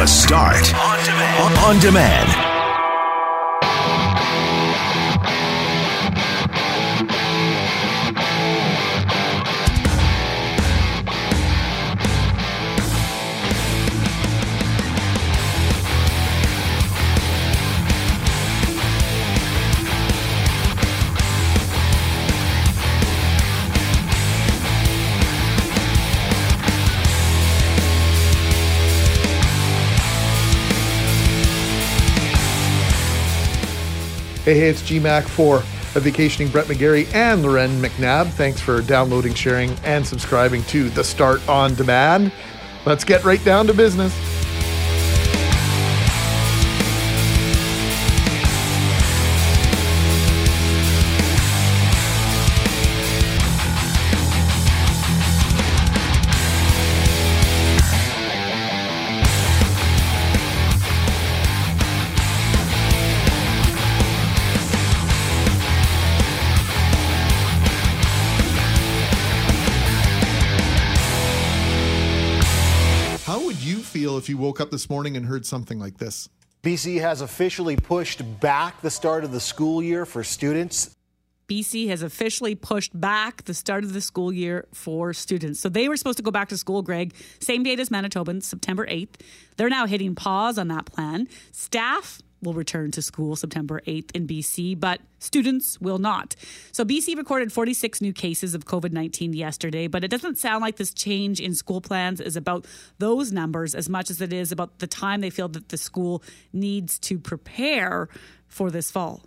The Start on demand. Hey, it's GMAC for a vacationing Brett McGarry and Loren McNabb. Thanks for downloading, sharing, and subscribing to The Start on Demand. Let's get right down to business. If you woke up this morning and heard something like this. BC has officially pushed back the start of the school year for students. So they were supposed to go back to school, Greg, same date as Manitobans, September 8th. They're now hitting pause on that plan. Staff will return to school September 8th in BC, but students will not. So BC recorded 46 new cases of COVID-19 yesterday, but it doesn't sound like this change in school plans is about those numbers as much as it is about the time they feel that the school needs to prepare for this fall.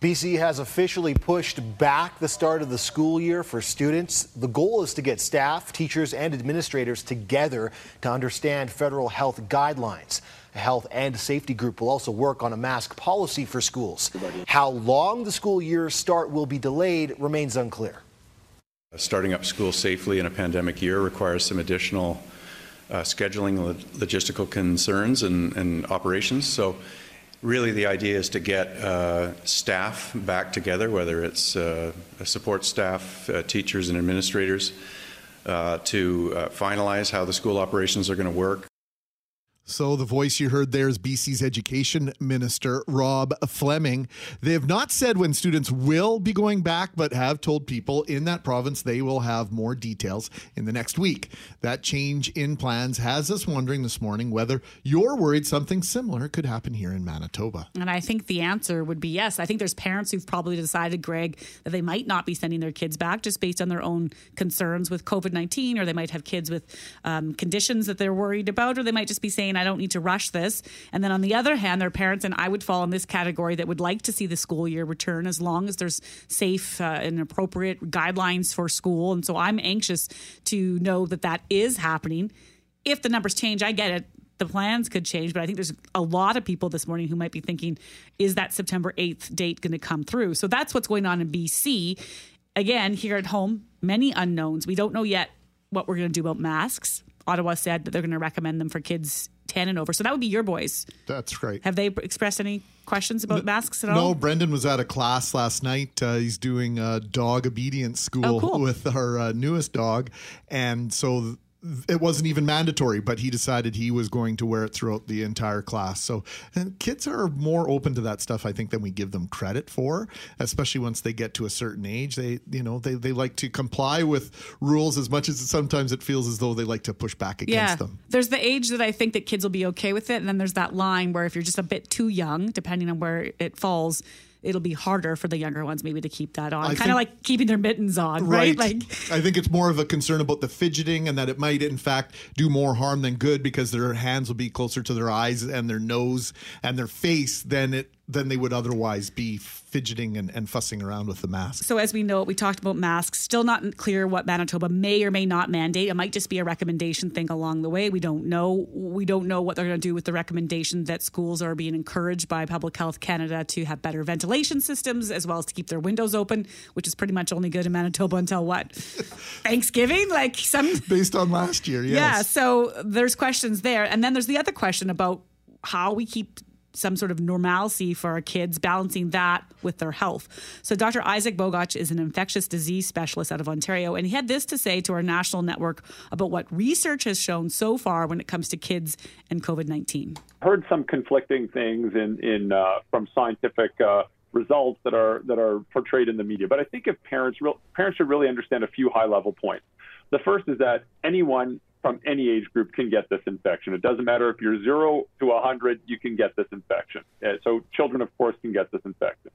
BC has officially pushed back the start of the school year for students. The goal is to get staff, teachers, and administrators together to understand federal health guidelines. A health and safety group will also work on a mask policy for schools. How long the school year start will be delayed remains unclear. Starting up school safely in a pandemic year requires some additional scheduling, logistical concerns and operations. So really the idea is to get staff back together, whether it's support staff, teachers and administrators, to finalize how the school operations are going to work. So the voice you heard there is BC's Education Minister, Rob Fleming. They have not said when students will be going back, but have told people in that province they will have more details in the next week. That change in plans has us wondering this morning whether you're worried something similar could happen here in Manitoba. And I think the answer would be yes. I think there's parents who've probably decided, Greg, that they might not be sending their kids back just based on their own concerns with COVID-19, or they might have kids with conditions that they're worried about, or they might just be saying, I don't need to rush this. And then on the other hand, their parents, and I would fall in this category, that would like to see the school year return as long as there's safe and appropriate guidelines for school. And so I'm anxious to know that that is happening. If the numbers change, I get it. The plans could change, but I think there's a lot of people this morning who might be thinking, is that September 8th date going to come through? So that's what's going on in BC. Again, here at home, many unknowns. We don't know yet what we're going to do about masks. Ottawa said that they're going to recommend them for kids 10 and over. So that would be your boys. That's right. Have they expressed any questions about masks at all? No, Brendan was at a class last night. He's doing dog obedience school with our newest dog. And so it wasn't even mandatory, but he decided he was going to wear it throughout the entire class. So kids are more open to that stuff, I think, than we give them credit for, especially once they get to a certain age. They like to comply with rules as much as sometimes it feels as though they like to push back against them. There's the age that I think that kids will be okay with it. And then there's that line where if you're just a bit too young, depending on where it falls, it'll be harder for the younger ones maybe to keep that on. Kind of like keeping their mittens on, right? Like, I think it's more of a concern about the fidgeting and that it might, in fact, do more harm than good because their hands will be closer to their eyes and their nose and their face than they would otherwise be fidgeting and fussing around with the mask. So as we know, we talked about masks. Still not clear what Manitoba may or may not mandate. It might just be a recommendation thing along the way. We don't know. We don't know what they're going to do with the recommendation that schools are being encouraged by Public Health Canada to have better ventilation systems as well as to keep their windows open, which is pretty much only good in Manitoba until what? Thanksgiving? Based on last year, yes. Yeah, so there's questions there. And then there's the other question about how we keep some sort of normalcy for our kids, balancing that with their health. So Dr. Isaac Bogoch is an infectious disease specialist out of Ontario, and he had this to say to our national network about what research has shown so far when it comes to kids and COVID-19. Heard some conflicting things from scientific results that are portrayed in the media, but I think if parents should really understand a few high-level points. The first is that anyone from any age group can get this infection. It doesn't matter if you're 0 to 100, you can get this infection. So children, of course, can get this infection.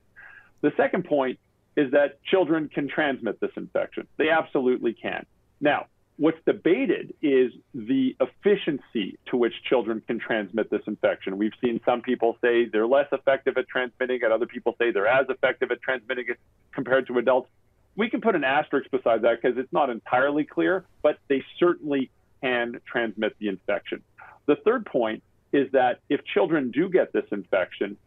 The second point is that children can transmit this infection. They absolutely can. Now, what's debated is the efficiency to which children can transmit this infection. We've seen some people say they're less effective at transmitting it. Other people say they're as effective at transmitting it compared to adults. We can put an asterisk beside that because it's not entirely clear, but they certainly can transmit the infection. The third point is that if children do get this infection,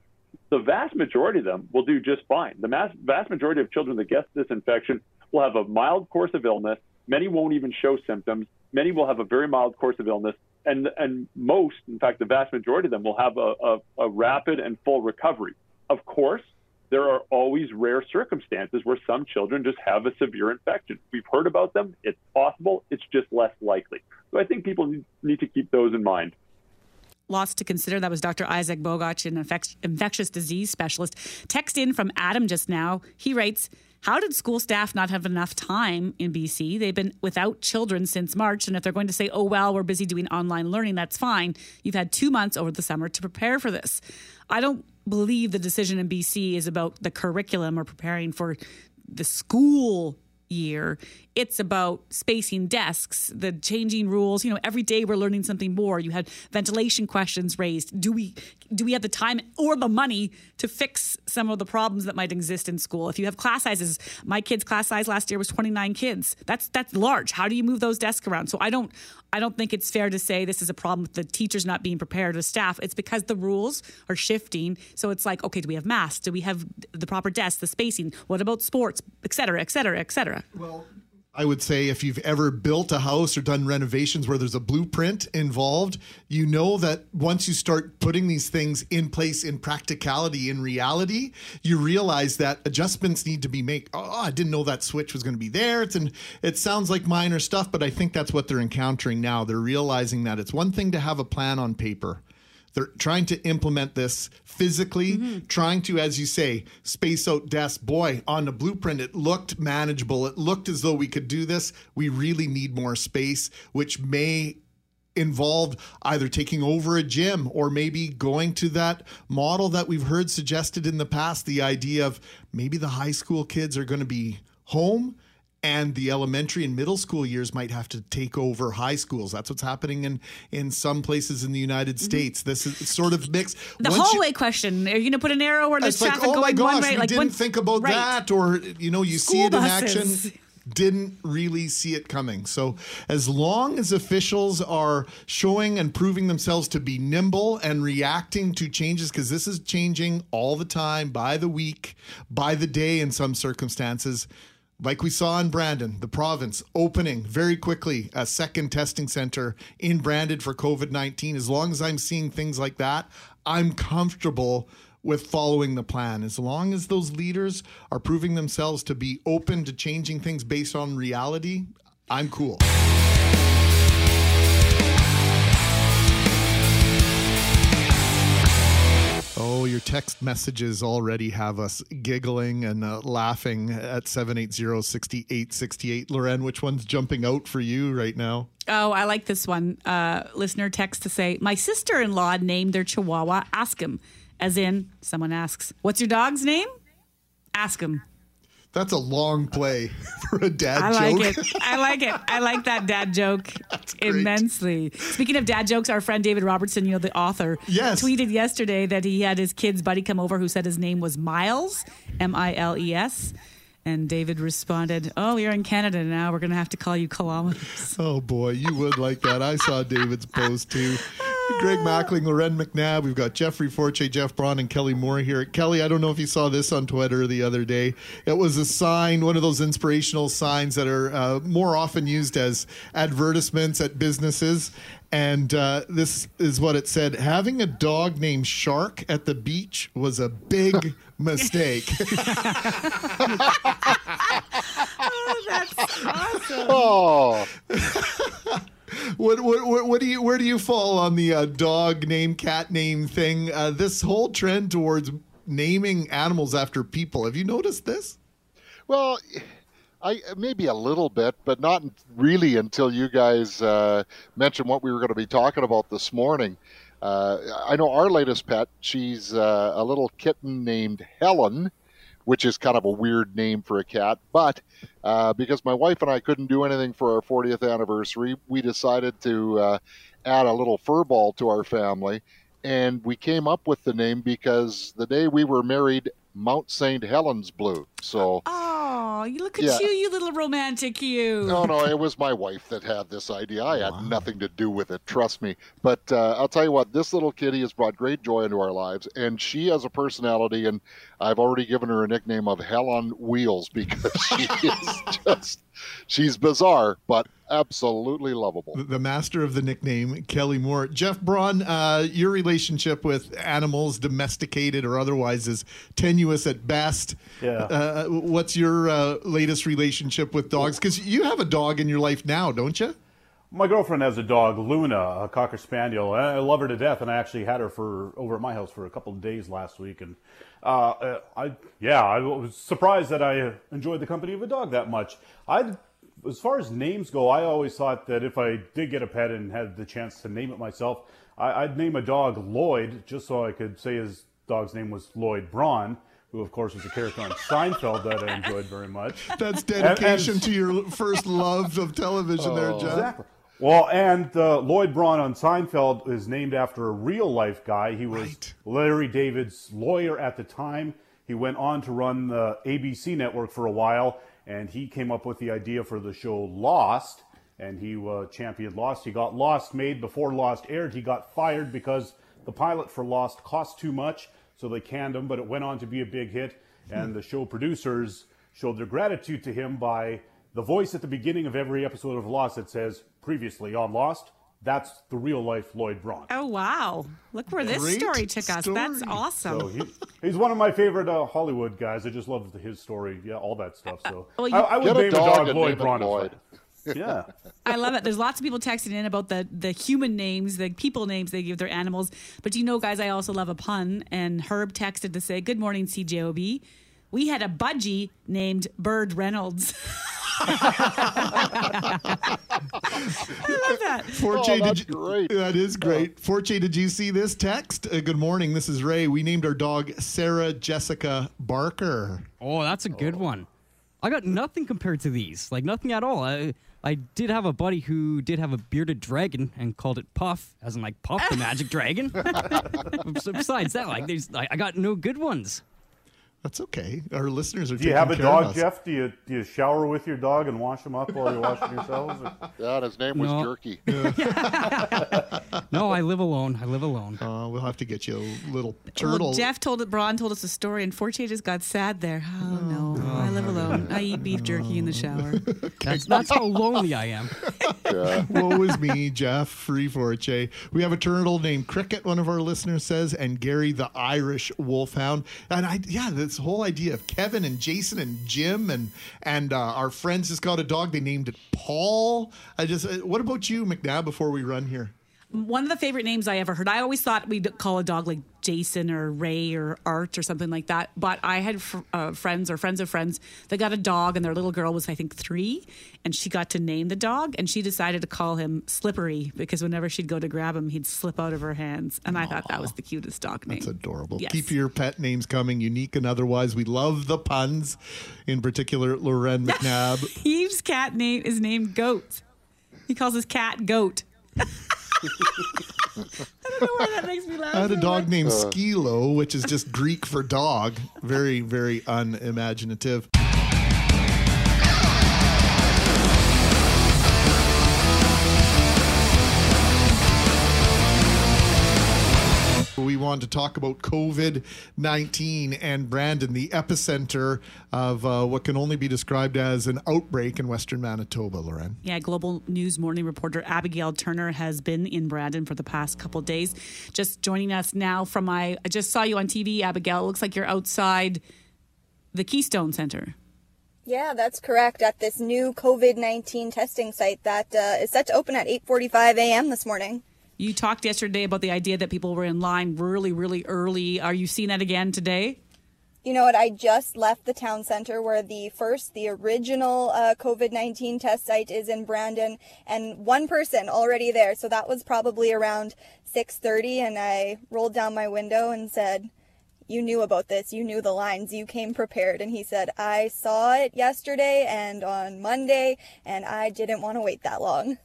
the vast majority of them will do just fine. The vast majority of children that get this infection will have a mild course of illness. Many won't even show symptoms. Many will have a very mild course of illness. And most, in fact, the vast majority of them will have a rapid and full recovery. Of course, there are always rare circumstances where some children just have a severe infection. We've heard about them. It's possible. It's just less likely. So I think people need to keep those in mind. Lots to consider. That was Dr. Isaac Bogoch, an infectious disease specialist. Text in from Adam just now. He writes, how did school staff not have enough time in BC? They've been without children since March. And if they're going to say, oh, well, we're busy doing online learning, that's fine. You've had 2 months over the summer to prepare for this. I don't believe the decision in BC is about the curriculum or preparing for the school year. It's about spacing desks, the changing rules. You know, every day we're learning something more. You had ventilation questions raised. Do we have the time or the money to fix some of the problems that might exist in school? If you have class sizes, my kid's class size last year was 29 kids. That's large. How do you move those desks around? So I don't think it's fair to say this is a problem with the teachers not being prepared or staff. It's because the rules are shifting. So it's like, okay, do we have masks? Do we have the proper desks, the spacing? What about sports, et cetera, et cetera, et cetera? Well, I would say if you've ever built a house or done renovations where there's a blueprint involved, you know that once you start putting these things in place in practicality, in reality, you realize that adjustments need to be made. Oh, I didn't know that switch was going to be there. It sounds like minor stuff, but I think that's what they're encountering now. They're realizing that it's one thing to have a plan on paper. They're trying to implement this physically, trying to, as you say, space out desks. Boy, on the blueprint, it looked manageable. It looked as though we could do this. We really need more space, which may involve either taking over a gym or maybe going to that model that we've heard suggested in the past, the idea of maybe the high school kids are going to be home, and the elementary and middle school years might have to take over high schools. That's what's happening in some places in the United States. This is sort of mixed. The hallway question. Are you going to put an arrow where there's traffic going one way? It's like, oh my gosh, we didn't think about that. Or, you know, you see it in action. Didn't really see it coming. So as long as officials are showing and proving themselves to be nimble and reacting to changes, because this is changing all the time, by the week, by the day in some circumstances. Like we saw in Brandon, the province opening very quickly, a second testing center in Brandon for COVID-19. As long as I'm seeing things like that, I'm comfortable with following the plan. As long as those leaders are proving themselves to be open to changing things based on reality, I'm cool. Oh, your text messages already have us giggling and laughing at 780-6868. Loren, which one's jumping out for you right now? Oh, I like this one. Listener text to say, my sister-in-law named their chihuahua Ask Him. As in, someone asks, what's your dog's name? Ask Him. That's a long play for a dad joke. I like it. I like that dad joke immensely. Speaking of dad jokes, our friend David Robertson, you know, the author, tweeted yesterday that he had his kid's buddy come over who said his name was Miles, M-I-L-E-S. And David responded, oh, you're in Canada now. We're going to have to call you kilometers. Oh, boy, you would like that. I saw David's post, too. Greg Mackling, Loren McNabb. We've got Jeffrey Forche, Jeff Braun, and Kelly Moore here. Kelly, I don't know if you saw this on Twitter the other day. It was a sign, one of those inspirational signs that are more often used as advertisements at businesses. And this is what it said. Having a dog named Shark at the beach was a big mistake. Oh, that's awesome. Oh. What do you, where do you fall on the dog name, cat name thing? This whole trend towards naming animals after people. Have you noticed this? Well, I maybe a little bit, but not really until you guys mentioned what we were going to be talking about this morning. I know our latest pet, she's a little kitten named Helen, which is kind of a weird name for a cat. But because my wife and I couldn't do anything for our 40th anniversary, we decided to add a little furball to our family. And we came up with the name because the day we were married, Mount St. Helens blew. So. Oh, you look at you, you little romantic you. No, it was my wife that had this idea. I had nothing to do with it, trust me. But I'll tell you what, this little kitty has brought great joy into our lives, and she has a personality, and I've already given her a nickname of Hell on Wheels because she is just... She's bizarre, but absolutely lovable. The master of the nickname, Kelly Moore. Jeff Braun, your relationship with animals, domesticated or otherwise, is tenuous at best. Yeah. What's your latest relationship with dogs? Because you have a dog in your life now, don't you? My girlfriend has a dog, Luna, a Cocker Spaniel. I love her to death, and I actually had her for over at my house for a couple of days last week. And I was surprised that I enjoyed the company of a dog that much. As far as names go, I always thought that if I did get a pet and had the chance to name it myself, I'd name a dog Lloyd, just so I could say his dog's name was Lloyd Braun, who, of course, was a character on Seinfeld that I enjoyed very much. That's dedication to your first love of television there, John. Exactly. Well, and Lloyd Braun on Seinfeld is named after a real-life guy. He was Larry David's lawyer at the time. He went on to run the ABC network for a while, and he came up with the idea for the show Lost, and he championed Lost. He got Lost made before Lost aired. He got fired because the pilot for Lost cost too much, so they canned him, but it went on to be a big hit, and the show producers showed their gratitude to him by the voice at the beginning of every episode of Lost that says, previously on Lost, that's the real-life Lloyd Braun. Oh, wow. Look where this story took us. That's awesome. So he's one of my favorite Hollywood guys. I just love his story. Yeah, all that stuff. So I would name a dog Lloyd Braun. Yeah. I love it. There's lots of people texting in about the human names, the people names they give their animals. But you know, guys, I also love a pun. And Herb texted to say, good morning, CJOB. We had a budgie named Bird Reynolds. I love that. That is great. Forche, did you see this text? Good morning. This is Ray. We named our dog Sarah Jessica Barker. Oh, that's a good one. I got nothing compared to these. Like, nothing at all. I did have a buddy who did have a bearded dragon and called it Puff, as in, like, Puff the magic dragon. So besides that, like, there's, I got no good ones. That's okay. Our listeners are taking care of us. Do you have a dog, Jeff? Do you shower with your dog and wash him up while you're washing yourselves? Yeah, his name was Jerky. Yeah. No, I live alone. We'll have to get you a little turtle. Well, Jeff Braun told us a story, and Forche just got sad there. Oh, no. I live alone. I eat beef jerky in the shower. That's how lonely I am. Yeah. Woe is me, Jeff. Free Forche. We have a turtle named Cricket, one of our listeners says, and Gary the Irish Wolfhound. And this whole idea of Kevin and Jason and Jim and our friends just got a dog. They named it Paul. What about you, McNabb, before we run here? One of the favorite names I ever heard. I always thought we'd call a dog like Jason or Ray or Art or something like that. But I had friends of friends that got a dog, and their little girl was, I think, 3, and she got to name the dog, and she decided to call him Slippery because whenever she'd go to grab him, he'd slip out of her hands. And I thought that was the cutest dog name. That's adorable. Yes. Keep your pet names coming, unique and otherwise. We love the puns, in particular, Loren McNabb. Eve's cat name is named Goat. He calls his cat Goat. I don't know why that makes me laugh. I had a dog named Skilo, which is just Greek for dog. Very, very unimaginative. on to talk about COVID-19 and Brandon, the epicenter of what can only be described as an outbreak in Western Manitoba, Loren. Yeah, Global News morning reporter Abigail Turner has been in Brandon for the past couple of days. Just joining us now from I just saw you on TV, Abigail. It looks like you're outside the Keystone Center. Yeah, that's correct. At this new COVID-19 testing site that is set to open at 8:45 a.m. this morning. You talked yesterday about the idea that people were in line really, really early. Are you seeing that again today? You know what? I just left the town center where the original COVID-19 test site is in Brandon, and one person already there. So that was probably around 6:30, and I rolled down my window and said, "You knew about this. You knew the lines. You came prepared." And he said, "I saw it yesterday and on Monday, and I didn't want to wait that long."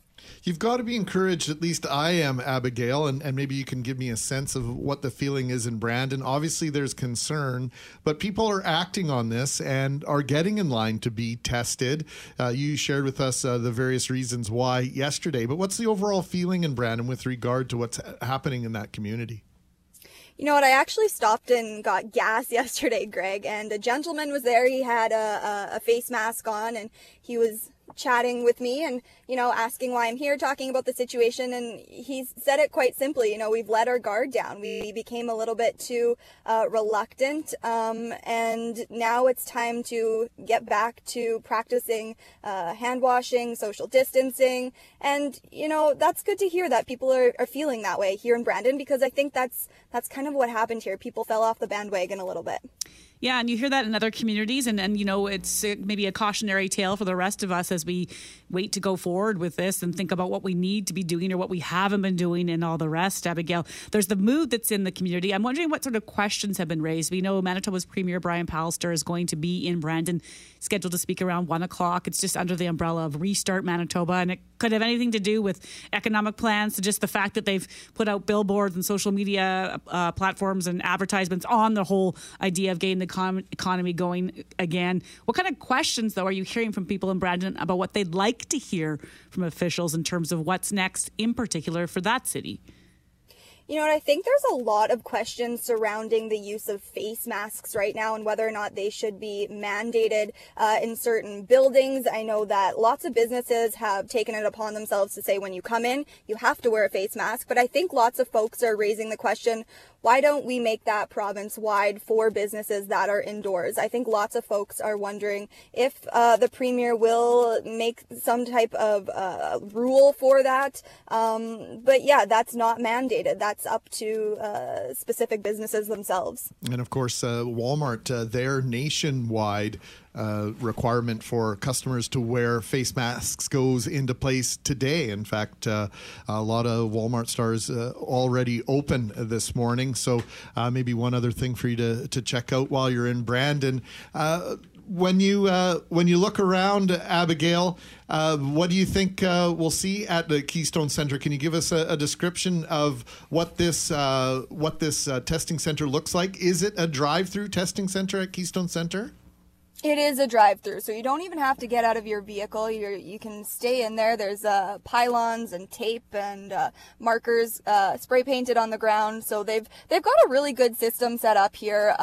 You've got to be encouraged, at least I am, Abigail, and maybe you can give me a sense of what the feeling is in Brandon. Obviously, there's concern, but people are acting on this and are getting in line to be tested. You shared with us the various reasons why yesterday, but what's the overall feeling in Brandon with regard to what's happening in that community? You know what, I actually stopped and got gas yesterday, Greg, and a gentleman was there. He had a face mask on, and he was chatting with me and, you know, asking why I'm here, talking about the situation. And he said it quite simply, you know, we've let our guard down. We became a little bit too reluctant. And now it's time to get back to practicing hand washing, social distancing. And, you know, that's good to hear that people are feeling that way here in Brandon, because I think that's kind of what happened here. People fell off the bandwagon a little bit. Yeah, and you hear that in other communities, and you know, it's maybe a cautionary tale for the rest of us as we wait to go forward with this and think about what we need to be doing or what we haven't been doing and all the rest, Abigail. There's the mood that's in the community. I'm wondering what sort of questions have been raised. We know Manitoba's Premier Brian Pallister is going to be in Brandon, scheduled to speak around 1 o'clock. It's just under the umbrella of Restart Manitoba, and it could have anything to do with economic plans, to just the fact that they've put out billboards and social media platforms and advertisements on the whole idea of getting the economy going again. What kind of questions, though, are you hearing from people in Brandon about what they'd like to hear from officials in terms of what's next, in particular for that city? You know what, I think there's a lot of questions surrounding the use of face masks right now and whether or not they should be mandated in certain buildings. I know that lots of businesses have taken it upon themselves to say when you come in, you have to wear a face mask. But I think lots of folks are raising the question, why don't we make that province-wide for businesses that are indoors? I think lots of folks are wondering if the Premier will make some type of rule for that. But yeah, that's not mandated. That's up to specific businesses themselves. And of course, Walmart, their nationwide requirement for customers to wear face masks goes into place today. In fact, a lot of Walmart stores already open this morning. So maybe one other thing for you to check out while you're in Brandon. When you look around, Abigail, what do you think we'll see at the Keystone Center? Can you give us a description of what this testing center looks like? Is it a drive-through testing center at Keystone Center? It is a drive-through, so you don't even have to get out of your vehicle. You can stay in there. There's pylons and tape and markers spray painted on the ground. So they've got a really good system set up here.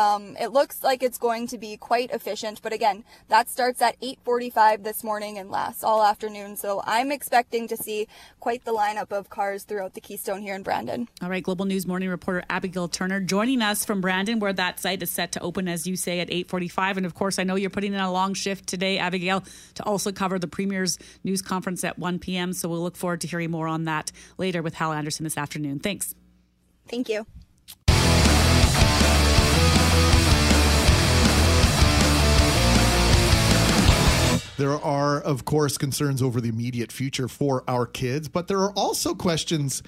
It looks like it's going to be quite efficient, but again, that starts at 8:45 this morning and lasts all afternoon. So I'm expecting to see quite the lineup of cars throughout the Keystone here in Brandon. All right, Global News morning reporter Abigail Turner joining us from Brandon, where that site is set to open, as you say, at 8:45. And of course, I know you're putting in a long shift today, Abigail, to also cover the Premier's news conference at 1 p.m. So we'll look forward to hearing more on that later with Hal Anderson this afternoon. Thanks. Thank you. There are, of course, concerns over the immediate future for our kids, but there are also questions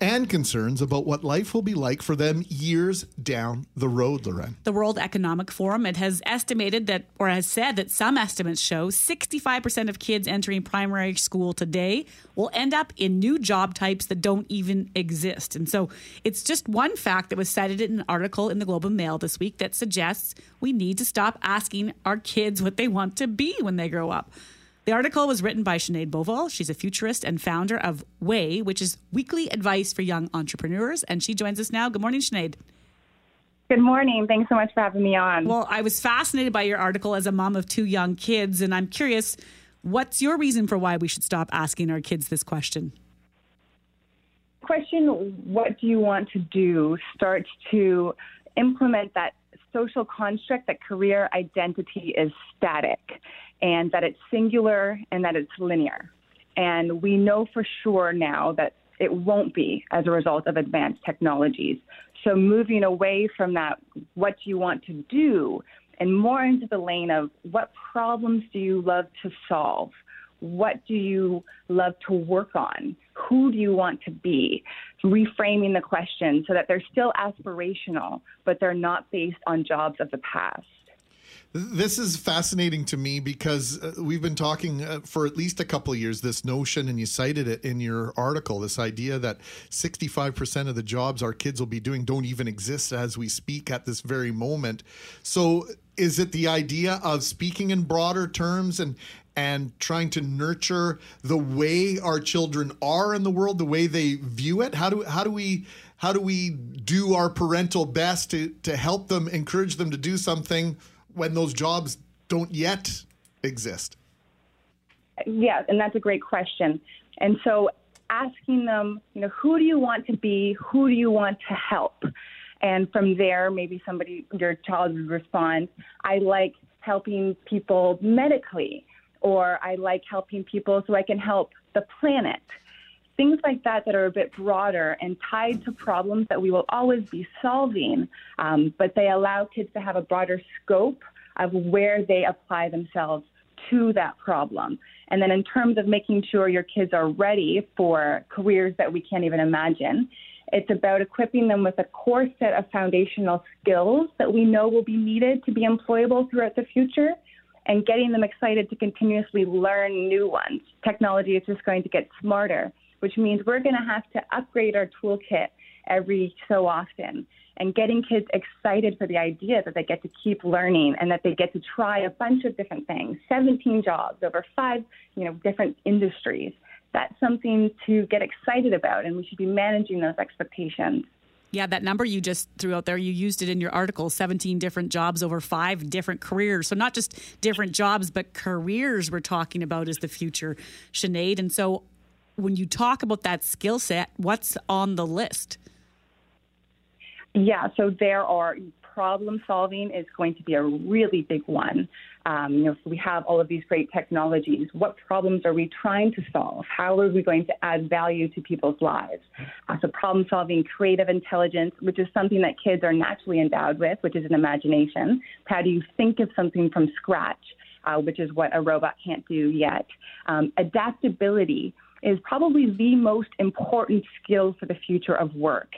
and concerns about what life will be like for them years down the road, Loren. The World Economic Forum, it has estimated that, or has said that some estimates show 65% of kids entering primary school today will end up in new job types that don't even exist. And so it's just one fact that was cited in an article in the Globe and Mail this week that suggests we need to stop asking our kids what they want to be when they grow up. The article was written by Sinead Bovell. She's a futurist and founder of Way, which is weekly advice for young entrepreneurs. And she joins us now. Good morning, Sinead. Good morning. Thanks so much for having me on. Well, I was fascinated by your article as a mom of two young kids, and I'm curious, what's your reason for why we should stop asking our kids this question? Question, what do you want to do, starts to implement that social construct that career identity is static and that it's singular and that it's linear. And we know for sure now that it won't be as a result of advanced technologies. So moving away from that, what do you want to do, and more into the lane of what problems do you love to solve? What do you love to work on? Who do you want to be? Reframing the question so that they're still aspirational, but they're not based on jobs of the past. This is fascinating to me because we've been talking for at least a couple of years, this notion, and you cited it in your article, this idea that 65% of the jobs our kids will be doing don't even exist as we speak at this very moment. So is it the idea of speaking in broader terms and trying to nurture the way our children are in the world, the way they view it? How do we do our parental best to help them, encourage them to do something when those jobs don't yet exist? Yeah, and that's a great question. And so asking them, who do you want to be? Who do you want to help? And from there, maybe your child would respond, I like helping people medically, or I like helping people so I can help the planet. Things like that that are a bit broader and tied to problems that we will always be solving, but they allow kids to have a broader scope of where they apply themselves to that problem. And then in terms of making sure your kids are ready for careers that we can't even imagine, it's about equipping them with a core set of foundational skills that we know will be needed to be employable throughout the future, and getting them excited to continuously learn new ones. Technology is just going to get smarter, which means we're going to have to upgrade our toolkit every so often, and getting kids excited for the idea that they get to keep learning and that they get to try a bunch of different things, 17 jobs over 5, different industries. That's something to get excited about, and we should be managing those expectations. Yeah, that number you just threw out there, you used it in your article, 17 different jobs over 5 different careers. So not just different jobs, but careers we're talking about is the future, Sinead. And so when you talk about that skill set, what's on the list? Yeah, so there are problem solving is going to be a really big one. So we have all of these great technologies. What problems are we trying to solve? How are we going to add value to people's lives? So problem solving, creative intelligence, which is something that kids are naturally endowed with, which is an imagination. How do you think of something from scratch, which is what a robot can't do yet? Adaptability is probably the most important skill for the future of work.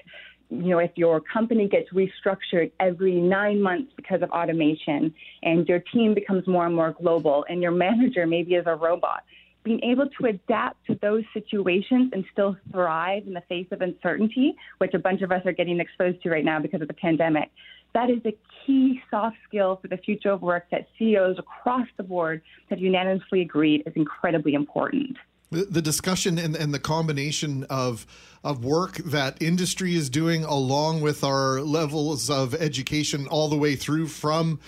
If your company gets restructured every 9 months because of automation and your team becomes more and more global and your manager maybe is a robot, being able to adapt to those situations and still thrive in the face of uncertainty, which a bunch of us are getting exposed to right now because of the pandemic, that is a key soft skill for the future of work that CEOs across the board have unanimously agreed is incredibly important. The discussion and the combination of work that industry is doing along with our levels of education all the way through from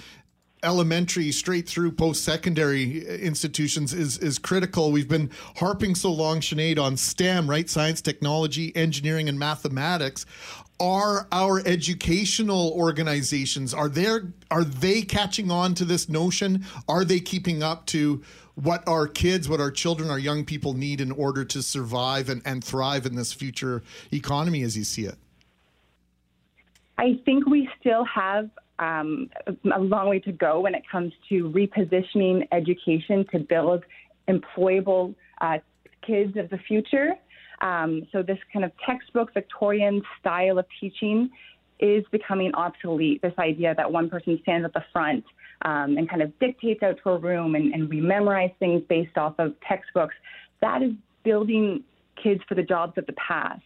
elementary straight through post-secondary institutions is critical. We've been harping so long, Sinead, on STEM, right? Science, technology, engineering, and mathematics. Are our educational organizations, are they catching on to this notion? Are they keeping up to what our kids, what our children, our young people need in order to survive and thrive in this future economy as you see it? I think we still have a long way to go when it comes to repositioning education to build employable kids of the future. So this kind of textbook Victorian style of teaching is becoming obsolete, this idea that one person stands at the front and kind of dictates out to a room and we memorize things based off of textbooks. That is building kids for the jobs of the past.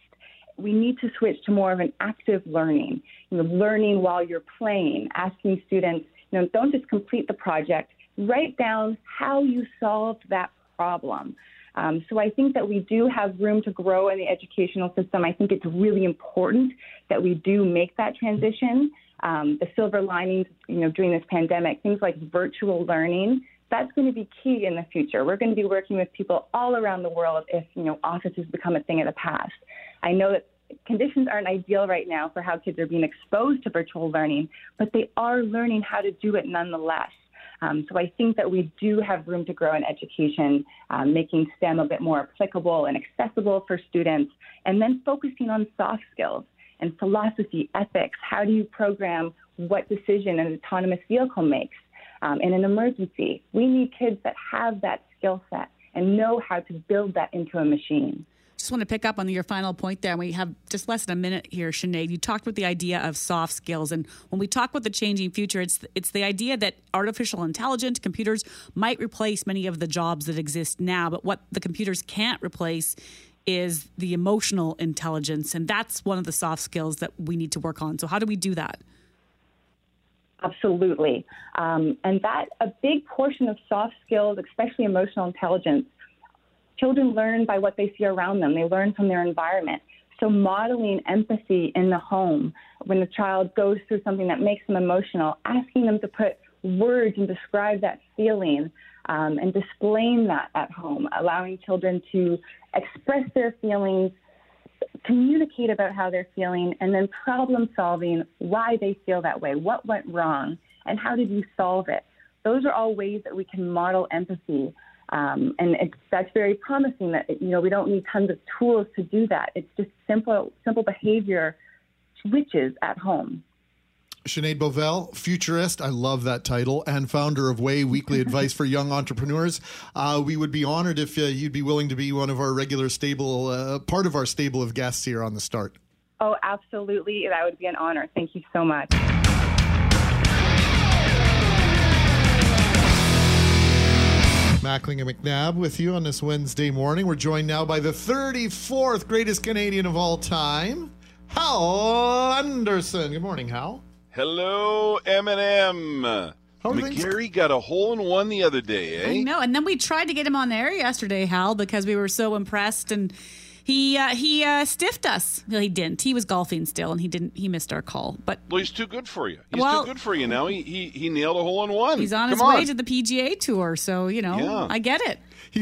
We need to switch to more of an active learning, learning while you're playing, asking students, don't just complete the project, write down how you solved that problem. So I think that we do have room to grow in the educational system. I think it's really important that we do make that transition. the silver linings, during this pandemic, things like virtual learning. That's going to be key in the future. We're going to be working with people all around the world if, offices become a thing of the past. I know that conditions aren't ideal right now for how kids are being exposed to virtual learning, but they are learning how to do it nonetheless. So I think that we do have room to grow in education, making STEM a bit more applicable and accessible for students, and then focusing on soft skills and philosophy, ethics. How do you program what decision an autonomous vehicle makes? In an emergency, we need kids that have that skill set and know how to build that into a machine. Just want to pick up on your final point there. We have just less than a minute here, Sinead. You talked about the idea of soft skills. And when we talk about the changing future, it's the idea that artificial intelligence, computers might replace many of the jobs that exist now. But what the computers can't replace is the emotional intelligence. And that's one of the soft skills that we need to work on. So how do we do that? Absolutely. And that a big portion of soft skills, especially emotional intelligence, children learn by what they see around them. They learn from their environment. So modeling empathy in the home, when the child goes through something that makes them emotional, asking them to put words and describe that feeling, and displaying that at home, allowing children to express their feelings, communicate about how they're feeling, and then problem solving why they feel that way, what went wrong, and how did you solve it. Those are all ways that we can model empathy. That's very promising that, we don't need tons of tools to do that. It's just simple behavior switches at home. Sinead Bovell, futurist, I love that title, and founder of Way, weekly advice for young entrepreneurs. We would be honored if you'd be willing to be one of our regular stable, part of our stable of guests here on The Start. Oh, absolutely. That would be an honor. Thank you so much. Mackling and McNabb with you on this Wednesday morning. We're joined now by the 34th greatest Canadian of all time, Hal Anderson. Good morning, Hal. Hello, M&M. McGarry got a hole-in-one the other day, eh? I know, and then we tried to get him on the air yesterday, Hal, because we were so impressed, and he stiffed us. Well, he didn't. He was golfing still, and he missed our call. But well, he's too good for you. He's too good for you now. He nailed a hole-in-one. He's on his way to the PGA Tour, so, yeah. I get it. He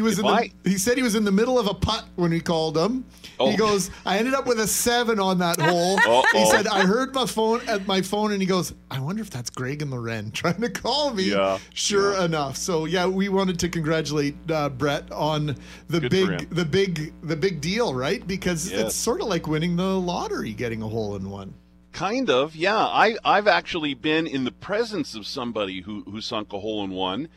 said he was in the middle of a putt when we called him. Oh. He goes, I ended up with a 7 on that hole. Uh-oh. He said, I heard my phone, and he goes, I wonder if that's Greg and Loren trying to call me. Yeah. Sure enough. So we wanted to congratulate Brett on the big deal, right? Because it's sort of like winning the lottery, getting a hole in one. Kind of, yeah. I've actually been in the presence of somebody who sunk a hole in one.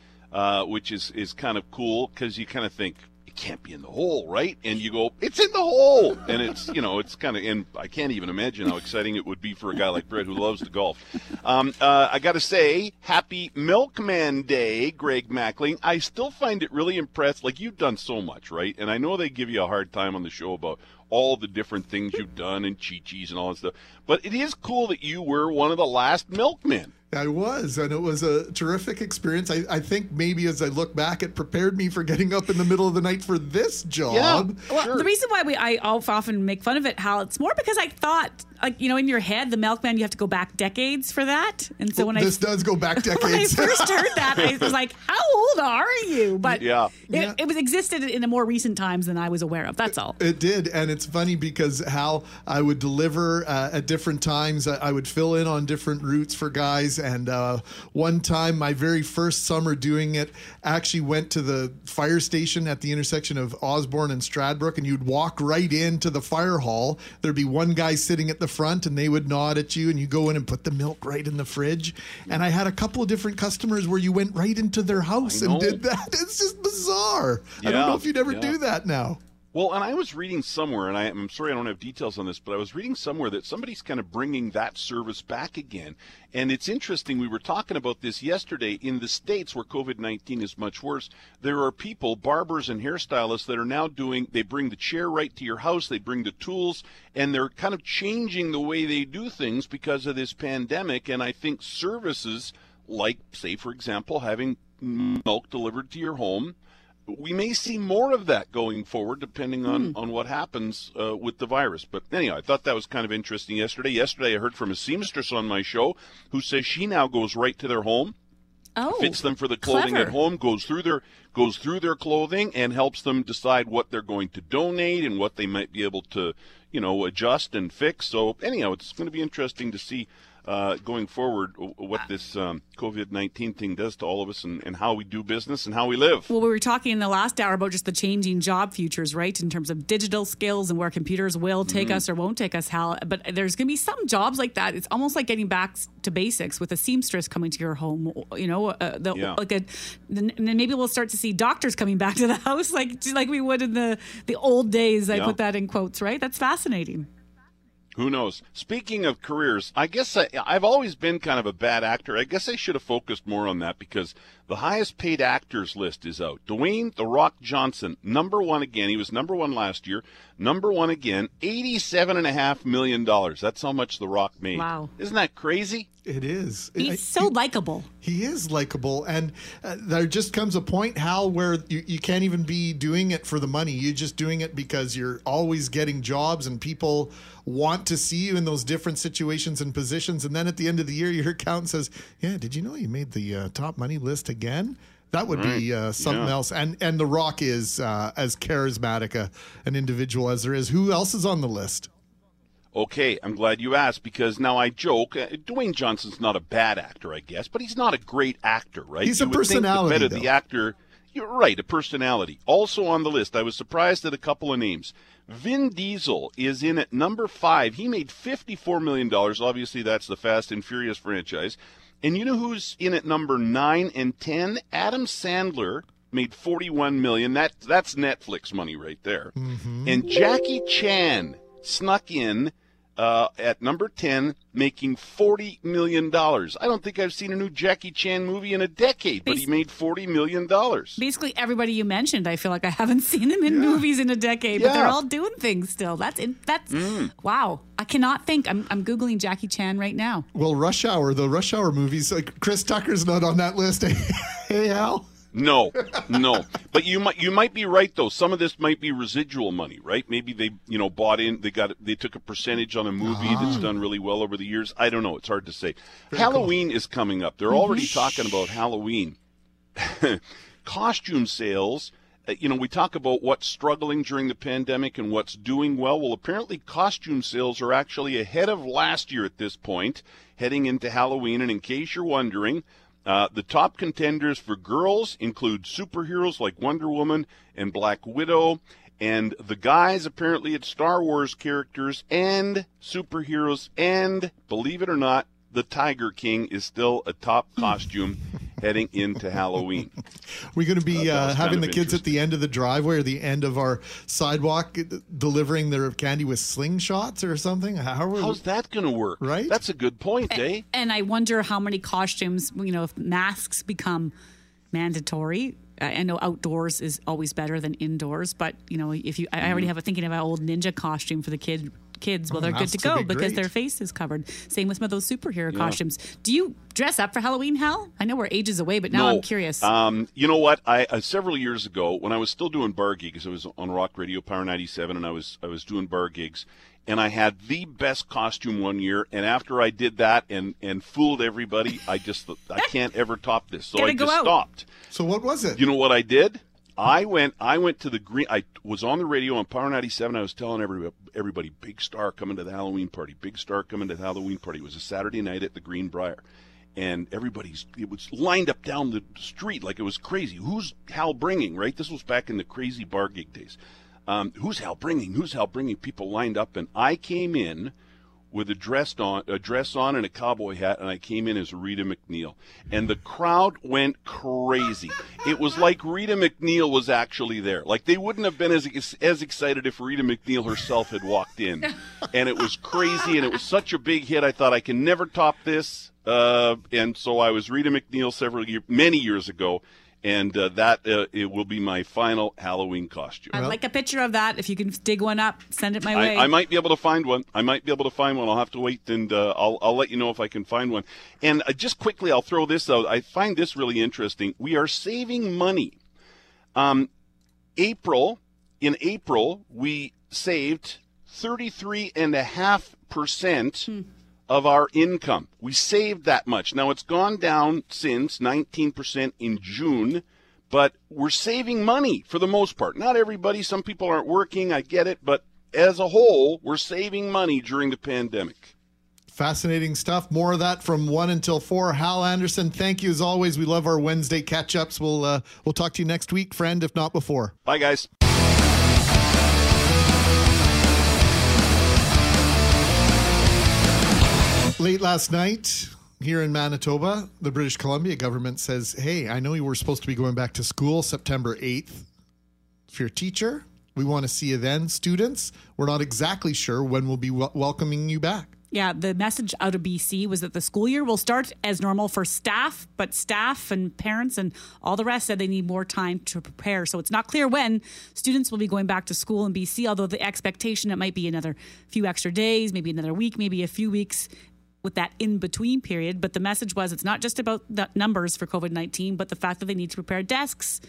Which is kind of cool because you kind of think it can't be in the hole, right? And you go, it's in the hole, and it's it's kind of. And I can't even imagine how exciting it would be for a guy like Brett who loves to golf. I got to say, Happy Milkman Day, Greg Mackling. I still find it really impressive. Like you've done so much, right? And I know they give you a hard time on the show about all the different things you've done and Chi-Chi's and all that stuff. But it is cool that you were one of the last milkmen. I was, and it was a terrific experience. I think maybe as I look back, it prepared me for getting up in the middle of the night for this job. Yeah, well, sure. The reason why I often make fun of it, Hal, it's more because I thought, in your head, the milkman, you have to go back decades for that. And so this does go back decades. When I first heard that, I was like, how old are you? But it existed in a more recent times than I was aware of. That's all. It did, and it's funny because Hal, I would deliver at different times. I would fill in on different routes for guys. And one time, my very first summer doing it, actually went to the fire station at the intersection of Osborne and Stradbrook, and you'd walk right into the fire hall. There'd be one guy sitting at the front, and they would nod at you, and you go in and put the milk right in the fridge. And I had a couple of different customers where you went right into their house and did that. It's just bizarre. Yeah. I don't know if you'd ever do that now. Well, and I was reading somewhere, and I'm sorry I don't have details on this, but I was reading somewhere that somebody's kind of bringing that service back again. And it's interesting, we were talking about this yesterday. In the States where COVID-19 is much worse, there are people, barbers and hairstylists, that are now they bring the chair right to your house, they bring the tools, and they're kind of changing the way they do things because of this pandemic. And I think services like, say, for example, having milk delivered to your home, we may see more of that going forward, depending on what happens with the virus. But anyhow, I thought that was kind of interesting yesterday. Yesterday, I heard from a seamstress on my show who says she now goes right to their home, fits them for the clothing at home, goes through their clothing, and helps them decide what they're going to donate and what they might be able to, you know, adjust and fix. So anyhow, it's going to be interesting to see going forward what this COVID-19 thing does to all of us, and how we do business and how we live. Well, we were talking in the last hour about just the changing job futures, right, in terms of digital skills and where computers will take us or won't take us, Hal. But there's going to be some jobs like that. It's almost like getting back to basics with a seamstress coming to your home, you know, and then maybe we'll start to see doctors coming back to the house like we would in the old days. I put that in quotes, right? That's fascinating. Who knows? Speaking of careers, I guess I've always been kind of a bad actor. I guess I should have focused more on that, because the highest paid actors list is out. Dwayne "The Rock" Johnson, number one again. He was number one last year. Number one again, $87.5 million. That's how much The Rock made. Wow. Isn't that crazy? It is. He's so likable. He is likable. And there just comes a point, Hal, where you can't even be doing it for the money. You're just doing it because you're always getting jobs and people want to see you in those different situations and positions. And then at the end of the year, you hear Count says, yeah, did you know you made the top money list again? That would be something else. And The Rock is as charismatic an individual as there is. Who else is on the list? Okay, I'm glad you asked, because now I joke. Dwayne Johnson's not a bad actor, I guess, but he's not a great actor, right? He's a personality, think the better the actor. You're right, a personality. Also on the list, I was surprised at a couple of names. Vin Diesel is in at number 5. He made $54 million. Obviously, that's the Fast and Furious franchise. And you know who's in at number 9 and 10? Adam Sandler made $41 million. That's Netflix money right there. Mm-hmm. And Jackie Chan snuck in at number 10, making $40 million. I don't think I've seen a new Jackie Chan movie in a decade, but he made $40 million. Basically everybody you mentioned, I feel like I haven't seen them in movies in a decade, but they're all doing things still. Wow. I cannot think. I'm Googling Jackie Chan right now. Well, Rush Hour, the Rush Hour movies, like Chris Tucker's not on that list. Hey, Al. No, but you might be right though. Some of this might be residual money, right? Maybe they, you know, bought in. They took a percentage on a movie that's done really well over the years. I don't know. It's hard to say. Very Halloween is coming up. They're already talking about Halloween costume sales. You know, we talk about what's struggling during the pandemic and what's doing well. Well, apparently costume sales are actually ahead of last year at this point, heading into Halloween. And in case you're wondering, the top contenders for girls include superheroes like Wonder Woman and Black Widow, and the guys, apparently it's Star Wars characters and superheroes, and believe it or not, the Tiger King is still a top costume heading into Halloween. We're going to be having the kids at the end of the driveway or the end of our sidewalk delivering their candy with slingshots or something. How's that going to work? Right? That's a good point, eh? And I wonder how many costumes, you know, if masks become mandatory. I know outdoors is always better than indoors, but, you know, if you, I already have thinking of an old ninja costume for the kids, well, they're good to go because their face is covered. Same with some of those superhero costumes. Do you dress up for Halloween, Hal? I know we're ages away, but now I'm curious. You know what? I several years ago, when I was still doing bar gigs, I was on Rock Radio Power 97, and I was doing bar gigs, and I had the best costume one year. And after I did that and fooled everybody, I can't ever top this, so I just stopped. So what was it? You know what I did? I went to the green. I was on the radio on Power 97. I was telling everybody, big star coming to the Halloween party. Big star coming to the Halloween party. It was a Saturday night at the Greenbrier, and it was lined up down the street like it was crazy. Who's Hal bringing? Right. This was back in the crazy bar gig days. Who's Hal bringing? Who's Hal bringing? People lined up, and I came in with a dress on and a cowboy hat, and I came in as Rita McNeil. And the crowd went crazy. It was like Rita McNeil was actually there. Like, they wouldn't have been as excited if Rita McNeil herself had walked in. And it was crazy, and it was such a big hit. I thought, I can never top this. And so I was Rita McNeil many years ago. And that it will be my final Halloween costume. I'd like a picture of that. If you can dig one up, send it my way. I might be able to find one. I'll have to wait, and I'll let you know if I can find one. And just quickly, I'll throw this out. I find this really interesting. We are saving money. In April, we saved 33.5% of our income. We saved that much. Now, it's gone down since 19% in June, but we're saving money for the most part. Not everybody. Some people aren't working. I get it. But as a whole, we're saving money during the pandemic. Fascinating stuff. More of that from 1 until 4. Hal Anderson, thank you as always. We love our Wednesday catch-ups. We'll talk to you next week, friend, if not before. Bye, guys. Late last night here in Manitoba, the British Columbia government says, hey, I know you were supposed to be going back to school September 8th. If you're a teacher, we want to see you then. Students, we're not exactly sure when we'll be welcoming you back. Yeah, the message out of BC was that the school year will start as normal for staff, but staff and parents and all the rest said they need more time to prepare. So it's not clear when students will be going back to school in BC, although the expectation it might be another few extra days, maybe another week, maybe a few weeks with that in-between period. But the message was it's not just about the numbers for COVID-19, but the fact that they need to prepare desks,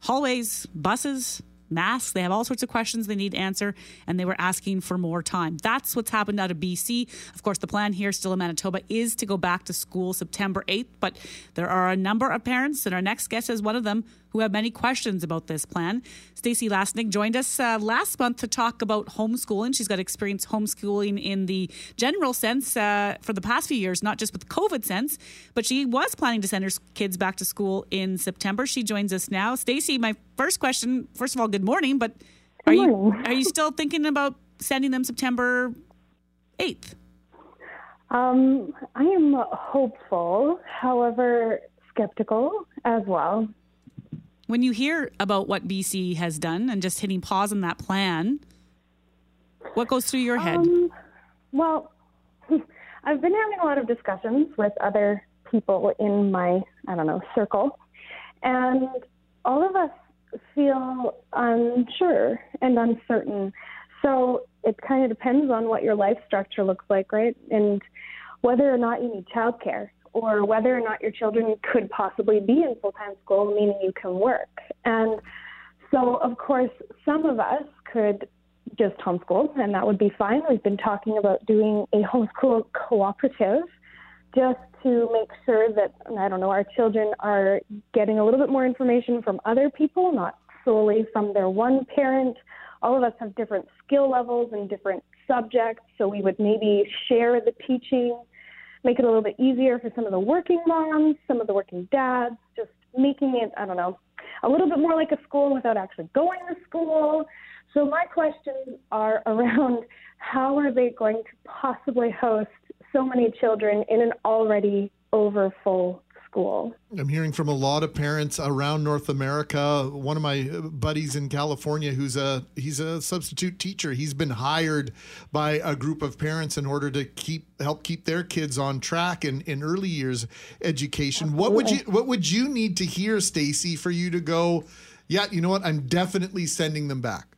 hallways, buses, masks. They have all sorts of questions they need to answer, and they were asking for more time. That's what's happened out of BC. Of course, the plan here still in Manitoba is to go back to school September 8th, but there are a number of parents, and our next guest is one of them, who have many questions about this plan. Stacey Lasnik joined us last month to talk about homeschooling. She's got experience homeschooling in the general sense for the past few years, not just with COVID sense, but she was planning to send her kids back to school in September. She joins us now. Stacey, my first question, first of all, good morning, but are you still thinking about sending them September 8th? I am hopeful, however skeptical as well. When you hear about what BC has done and just hitting pause on that plan, what goes through your head? Well, I've been having a lot of discussions with other people in my, circle. And all of us feel unsure and uncertain. So it kind of depends on what your life structure looks like, right? And whether or not you need childcare, or whether or not your children could possibly be in full-time school, meaning you can work. And so, of course, some of us could just homeschool, and that would be fine. We've been talking about doing a homeschool cooperative just to make sure that, our children are getting a little bit more information from other people, not solely from their one parent. All of us have different skill levels and different subjects, so we would maybe share the teaching, make it a little bit easier for some of the working moms, some of the working dads, just making it, a little bit more like a school without actually going to school. So my questions are around how are they going to possibly host so many children in an already overfull school? I'm hearing from a lot of parents around North America. One of my buddies in California, he's a substitute teacher. He's been hired by a group of parents in order to help keep their kids on track in early years education. Absolutely. What would you need to hear, Stacey, for you to go, yeah, you know what, I'm definitely sending them back?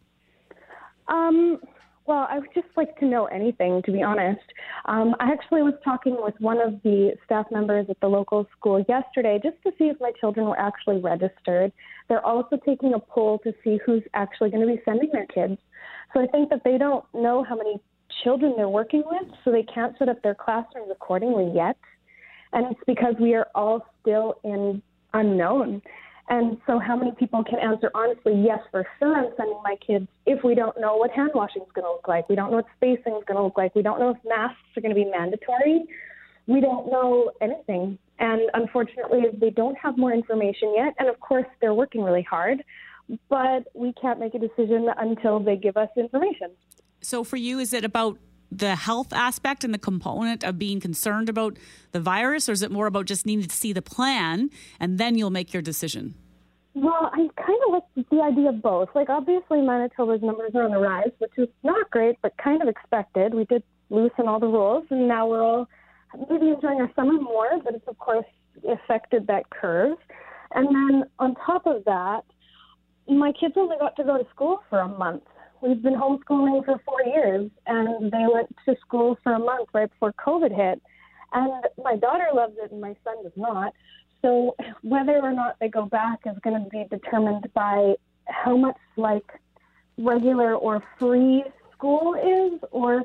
Well, I would just like to know anything, to be honest. I actually was talking with one of the staff members at the local school yesterday just to see if my children were actually registered. They're also taking a poll to see who's actually going to be sending their kids. So I think that they don't know how many children they're working with, so they can't set up their classrooms accordingly yet. And it's because we are all still in unknown. And so how many people can answer honestly, yes, for sure I'm sending my kids, if we don't know what hand washing is going to look like. We don't know what spacing is going to look like. We don't know if masks are going to be mandatory. We don't know anything. And unfortunately, they don't have more information yet. And of course, they're working really hard, but we can't make a decision until they give us information. So for you, is it about the health aspect and the component of being concerned about the virus, or is it more about just needing to see the plan and then you'll make your decision? Well, I kind of like the idea of both. Like, obviously, Manitoba's numbers are on the rise, which is not great, but kind of expected. We did loosen all the rules, and now we're all maybe enjoying our summer more, but it's, of course, affected that curve. And then on top of that, my kids only got to go to school for a month. We've been homeschooling for 4 years, and they went to school for a month right before COVID hit. And my daughter loves it, and my son does not. So whether or not they go back is going to be determined by how much like regular or free school is, or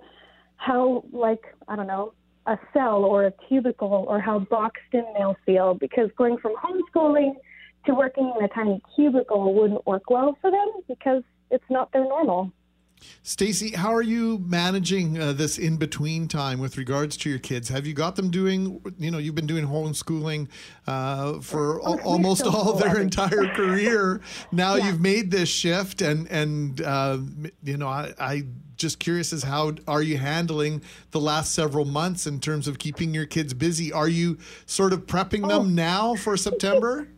how like, I don't know, a cell or a cubicle, or how boxed in they'll feel, because going from homeschooling to working in a tiny cubicle wouldn't work well for them because it's not their normal. Stacey, how are you managing this in-between time with regards to your kids? Have you got them doing, you know, you've been doing homeschooling for almost all their entire career. Now you've made this shift, and you know, I just curious as how are you handling the last several months in terms of keeping your kids busy? Are you sort of prepping them now for September?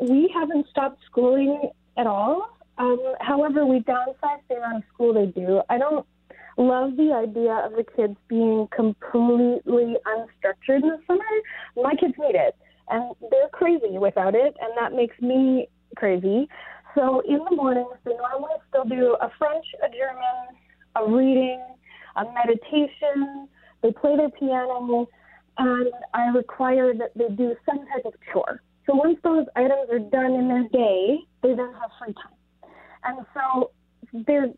We haven't stopped schooling at all. However, we downsize the amount of school they do. I don't love the idea of the kids being completely unstructured in the summer. My kids need it, and they're crazy without it, and that makes me crazy. So in the mornings, they normally still do a French, a German, a reading, a meditation. They play their piano, and I require that they do some type of chore. So once those items are done in their day, they then have free time. And so they're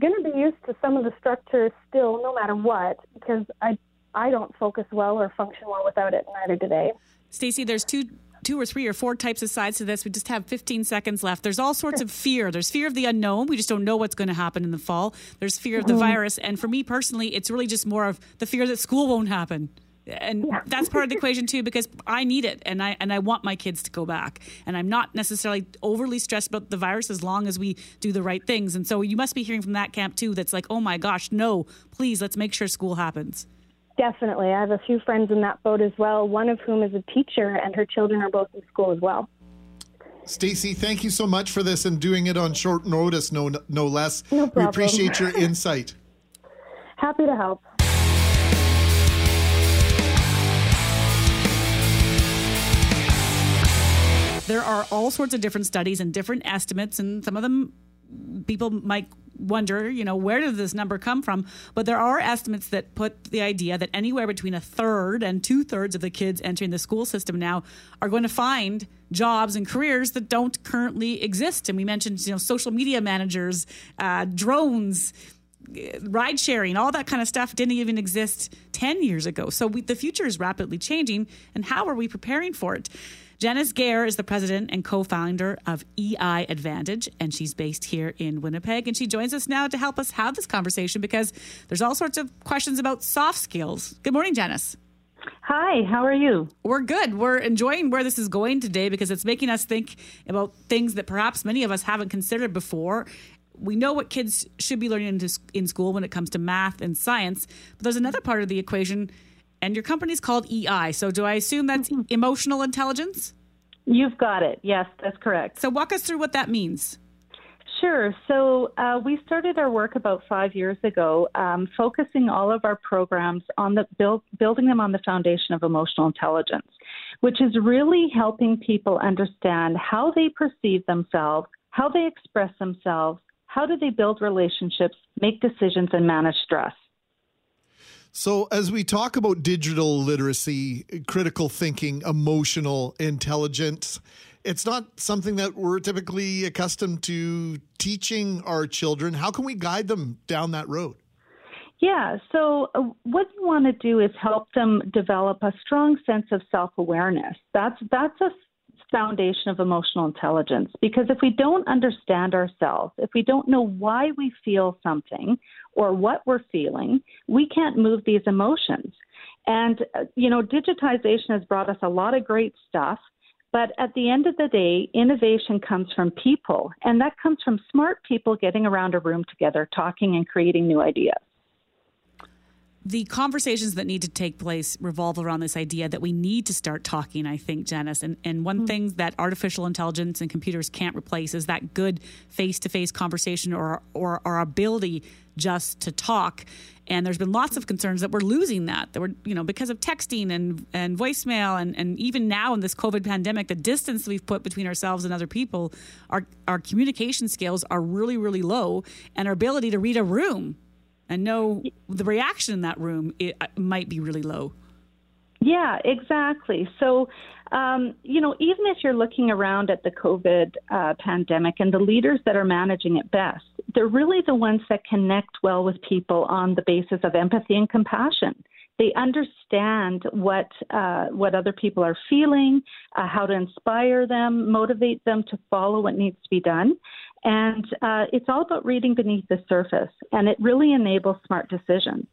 going to be used to some of the structure still, no matter what, because I don't focus well or function well without it, neither do they. Stacey, there's two or three or four types of sides to this. We just have 15 seconds left. There's all sorts of fear. There's fear of the unknown. We just don't know what's going to happen in the fall. There's fear of the virus. And for me personally, it's really just more of the fear that school won't happen. And that's part of the equation too, because I need it, and I want my kids to go back, and I'm not necessarily overly stressed about the virus as long as we do the right things. And so you must be hearing from that camp too, that's like, oh my gosh, no, please, let's make sure school happens. Definitely. I have a few friends in that boat as well, one of whom is a teacher, and her children are both in school as well. Stacey, thank you so much for this and doing it on short notice, no less. No problem. We appreciate your insight. Happy to help. There are all sorts of different studies and different estimates, and some of them people might wonder, you know, where did this number come from? But there are estimates that put the idea that anywhere between 1/3 and 2/3 of the kids entering the school system now are going to find jobs and careers that don't currently exist. And we mentioned, you know, social media managers, drones, ride sharing, all that kind of stuff didn't even exist 10 years ago. So the future is rapidly changing, and how are we preparing for it? Janice Gare is the president and co-founder of EI Advantage, and she's based here in Winnipeg. And she joins us now to help us have this conversation, because there's all sorts of questions about soft skills. Good morning, Janice. Hi, how are you? We're good. We're enjoying where this is going today, because it's making us think about things that perhaps many of us haven't considered before. We know what kids should be learning in school when it comes to math and science, but there's another part of the equation. And your company's called EI, so do I assume that's emotional intelligence? You've got it. Yes, that's correct. So walk us through what that means. Sure. So we started our work about 5 years ago, focusing all of our programs on building them on the foundation of emotional intelligence, which is really helping people understand how they perceive themselves, how they express themselves, how do they build relationships, make decisions, and manage stress. So as we talk about digital literacy, critical thinking, emotional intelligence, it's not something that we're typically accustomed to teaching our children. How can we guide them down that road? Yeah, so what you want to do is help them develop a strong sense of self-awareness. That's a foundation of emotional intelligence, because if we don't understand ourselves, if we don't know why we feel something or what we're feeling, we can't move these emotions. And, you know, digitization has brought us a lot of great stuff, but at the end of the day, innovation comes from people, and that comes from smart people getting around a room together, talking and creating new ideas. The conversations that need to take place revolve around this idea that we need to start talking, I think, Janice. And one thing that artificial intelligence and computers can't replace is that good face-to-face conversation or our ability just to talk. And there's been lots of concerns that we're losing that we're, you know, because of texting and voicemail and even now in this COVID pandemic, the distance we've put between ourselves and other people, our communication skills are really, really low, and our ability to read a room and know the reaction in that room, it might be really low. Yeah, exactly. So, even if you're looking around at the COVID pandemic and the leaders that are managing it best, they're really the ones that connect well with people on the basis of empathy and compassion. They understand what other people are feeling, how to inspire them, motivate them to follow what needs to be done. And it's all about reading beneath the surface, and it really enables smart decisions.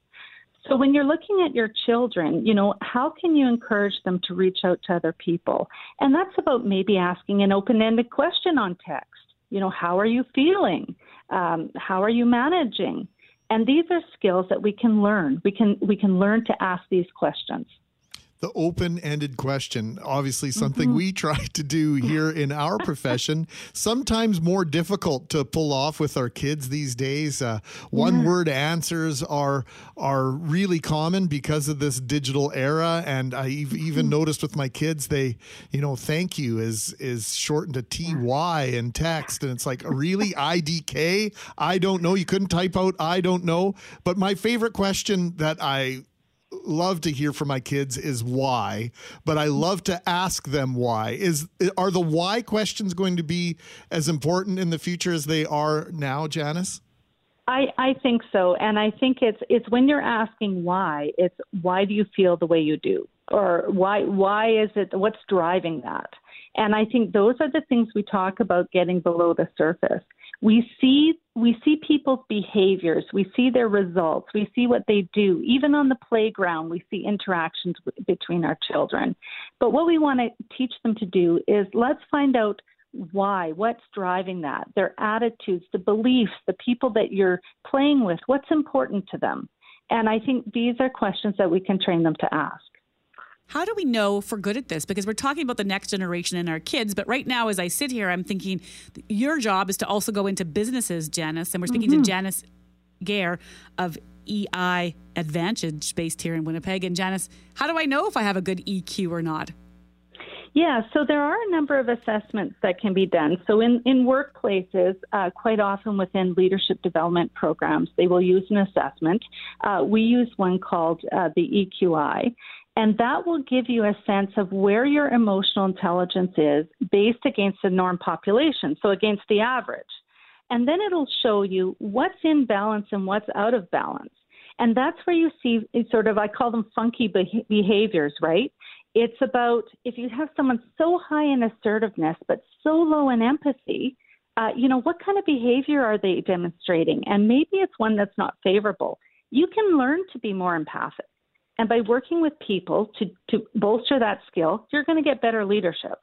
So when you're looking at your children, how can you encourage them to reach out to other people? And that's about maybe asking an open-ended question on text. How are you feeling? How are you managing? And these are skills that we can learn. We can learn to ask these questions. The open-ended question, obviously something we try to do here in our profession, sometimes more difficult to pull off with our kids these days. One-word answers are really common because of this digital era, and I even noticed with my kids, they, thank you is shortened to TY in text, and it's like, really? IDK? I don't know. You couldn't type out I don't know. But my favorite question that I love to hear from my kids is why, but I love to ask them why. Are the why questions going to be as important in the future as they are now, Janice? I think so. And I think it's when you're asking why, it's why do you feel the way you do? Or why is it, what's driving that? And I think those are the things we talk about getting below the surface. We see people's behaviors, we see their results, we see what they do. Even on the playground, we see interactions between our children. But what we want to teach them to do is let's find out why, what's driving that, their attitudes, the beliefs, the people that you're playing with, what's important to them. And I think these are questions that we can train them to ask. How do we know if we're good at this? Because we're talking about the next generation and our kids. But right now, as I sit here, I'm thinking your job is to also go into businesses, Janice. And we're speaking to Janice Gare of EI Advantage based here in Winnipeg. And Janice, how do I know if I have a good EQ or not? Yeah, so there are a number of assessments that can be done. So in workplaces, quite often within leadership development programs, they will use an assessment. We use one called the EQI. And that will give you a sense of where your emotional intelligence is based against the norm population, so against the average. And then it'll show you what's in balance and what's out of balance. And that's where you see sort of, I call them funky behaviors, right? It's about if you have someone so high in assertiveness but so low in empathy, what kind of behavior are they demonstrating? And maybe it's one that's not favorable. You can learn to be more empathic. And by working with people to bolster that skill, you're going to get better leadership.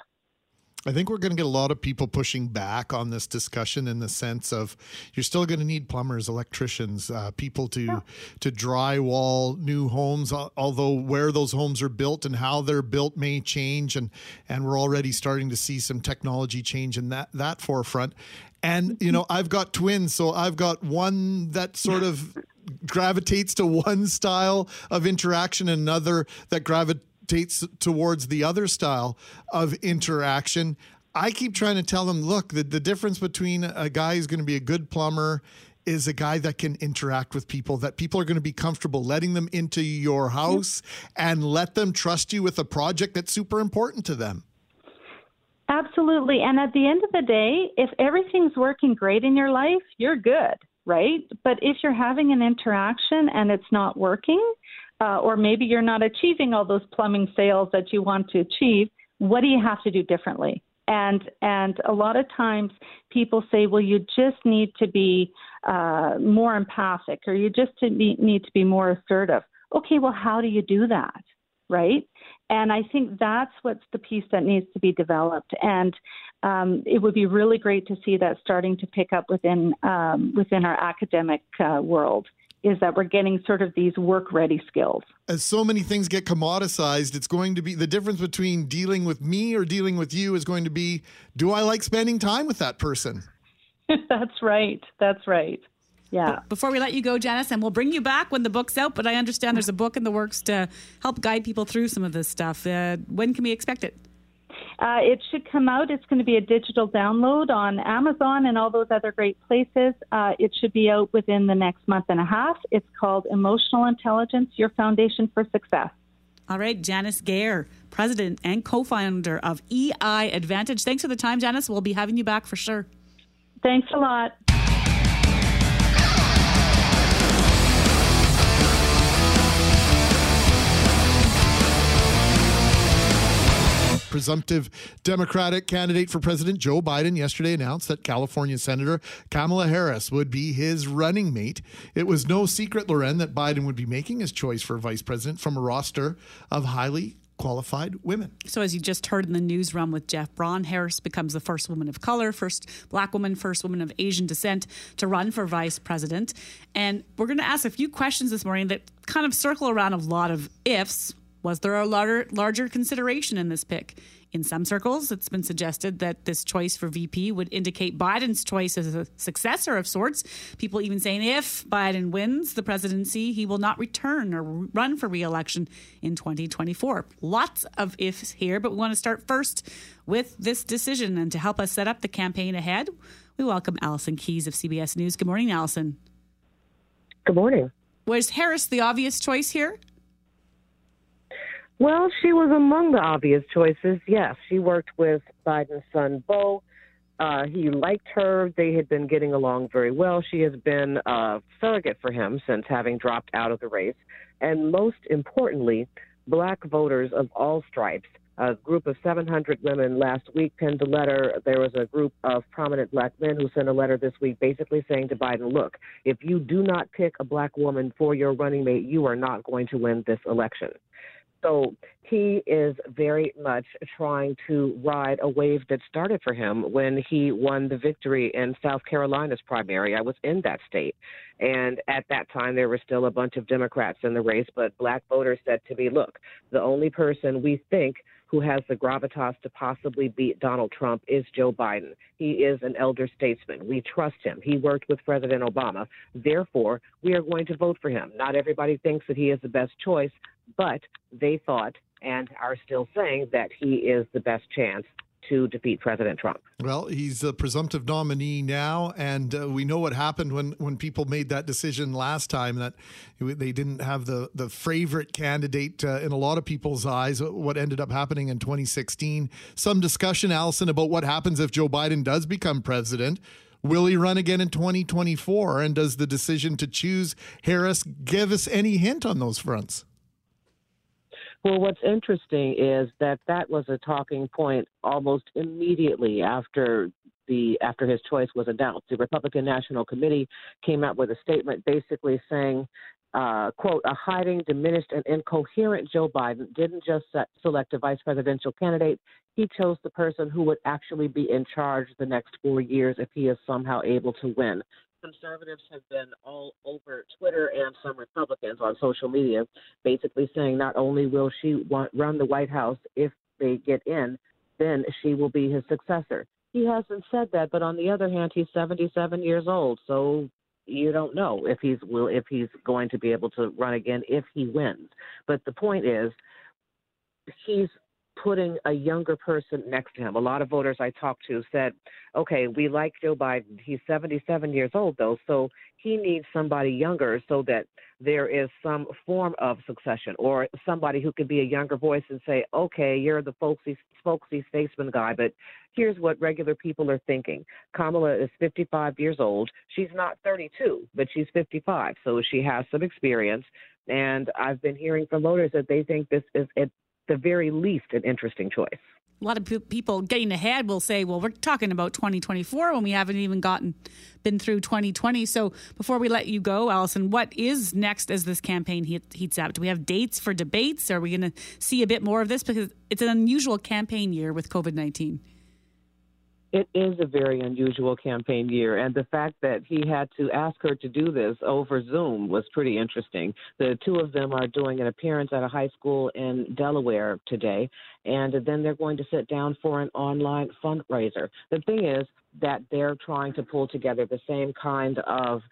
I think we're going to get a lot of people pushing back on this discussion in the sense of you're still going to need plumbers, electricians, people to drywall new homes, although where those homes are built and how they're built may change. And we're already starting to see some technology change in that forefront. And, I've got twins, so I've got one that sort of gravitates to one style of interaction and another that gravitates towards the other style of interaction. I keep trying to tell them, look, the difference between a guy who's going to be a good plumber is a guy that can interact with people, that people are going to be comfortable letting them into your house and let them trust you with a project that's super important to them. Absolutely. And at the end of the day, if everything's working great in your life, you're good, right? But if you're having an interaction and it's not working, or maybe you're not achieving all those plumbing sales that you want to achieve, what do you have to do differently? And a lot of times people say, well, you just need to be more empathic, or you just need to be more assertive. Okay, well, how do you do that, right? And I think that's what's the piece that needs to be developed. And it would be really great to see that starting to pick up within our academic world, is that we're getting sort of these work-ready skills. As so many things get commoditized, it's going to be the difference between dealing with me or dealing with you is going to be, do I like spending time with that person? That's right. That's right. Yeah. Before we let you go, Janice, and we'll bring you back when the book's out, but I understand there's a book in the works to help guide people through some of this stuff. When can we expect it? It should come out. It's going to be a digital download on Amazon and all those other great places. It should be out within the next month and a half. It's called Emotional Intelligence, Your Foundation for Success. All right, Janice Gare, president and co-founder of EI Advantage. Thanks for the time, Janice. We'll be having you back for sure. Thanks a lot. Presumptive Democratic candidate for president Joe Biden yesterday announced that California Senator Kamala Harris would be his running mate. It was no secret, Loren, that Biden would be making his choice for vice president from a roster of highly qualified women. So as you just heard in the newsroom with Jeff Braun, Harris becomes the first woman of color, first black woman, first woman of Asian descent to run for vice president. And we're going to ask a few questions this morning that kind of circle around a lot of ifs. Was there a larger consideration in this pick? In some circles, it's been suggested that this choice for VP would indicate Biden's choice as a successor of sorts. People even saying if Biden wins the presidency, he will not return or run for re-election in 2024. Lots of ifs here, but we want to start first with this decision. And to help us set up the campaign ahead, we welcome Allison Keyes of CBS News. Good morning, Allison. Good morning. Was Harris the obvious choice here? Well, she was among the obvious choices, yes. She worked with Biden's son, Beau. He liked her. They had been getting along very well. She has been a surrogate for him since having dropped out of the race. And most importantly, black voters of all stripes. A group of 700 women last week penned a letter. There was a group of prominent black men who sent a letter this week basically saying to Biden, look, if you do not pick a black woman for your running mate, you are not going to win this election. So he is very much trying to ride a wave that started for him when he won the victory in South Carolina's primary. I was in that state. And at that time, there were still a bunch of Democrats in the race. But black voters said to me, look, the only person we think who has the gravitas to possibly beat Donald Trump is Joe Biden. He is an elder statesman. We trust him. He worked with President Obama. Therefore, we are going to vote for him. Not everybody thinks that he is the best choice, but they thought and are still saying that he is the best chance to defeat President Trump. Well, he's a presumptive nominee now, and we know what happened when people made that decision last time, that they didn't have the favorite candidate in a lot of people's eyes, what ended up happening in 2016. Some discussion, Allison, about what happens if Joe Biden does become president. Will he run again in 2024? And does the decision to choose Harris give us any hint on those fronts? Well, what's interesting is that was a talking point almost immediately after his choice was announced. The Republican National Committee came out with a statement basically saying, quote, a hiding, diminished, and incoherent Joe Biden didn't just select a vice presidential candidate. He chose the person who would actually be in charge the next 4 years if he is somehow able to win. Conservatives have been all over Twitter and some Republicans on social media basically saying not only will she run the White House if they get in, then she will be his successor. He hasn't said that, but on the other hand, he's 77 years old, so you don't know if he's going to be able to run again if he wins. But the point is, he's putting a younger person next to him. A lot of voters I talked to said, okay, we like Joe Biden. He's 77 years old, though, so he needs somebody younger so that there is some form of succession or somebody who could be a younger voice and say, okay, you're the folksy statesman guy, but here's what regular people are thinking. Kamala is 55 years old. She's not 32, but she's 55, so she has some experience. And I've been hearing from voters that they think this is – the very least an interesting choice. A lot of people getting ahead will say, well, we're talking about 2024 when we haven't even been through 2020. So before we let you go, Allison, what is next as this campaign heats up? Do we have dates for debates? Are we going to see a bit more of this? Because it's an unusual campaign year with COVID-19. It is a very unusual campaign year, and the fact that he had to ask her to do this over Zoom was pretty interesting. The two of them are doing an appearance at a high school in Delaware today, and then they're going to sit down for an online fundraiser. The thing is that they're trying to pull together the same kind of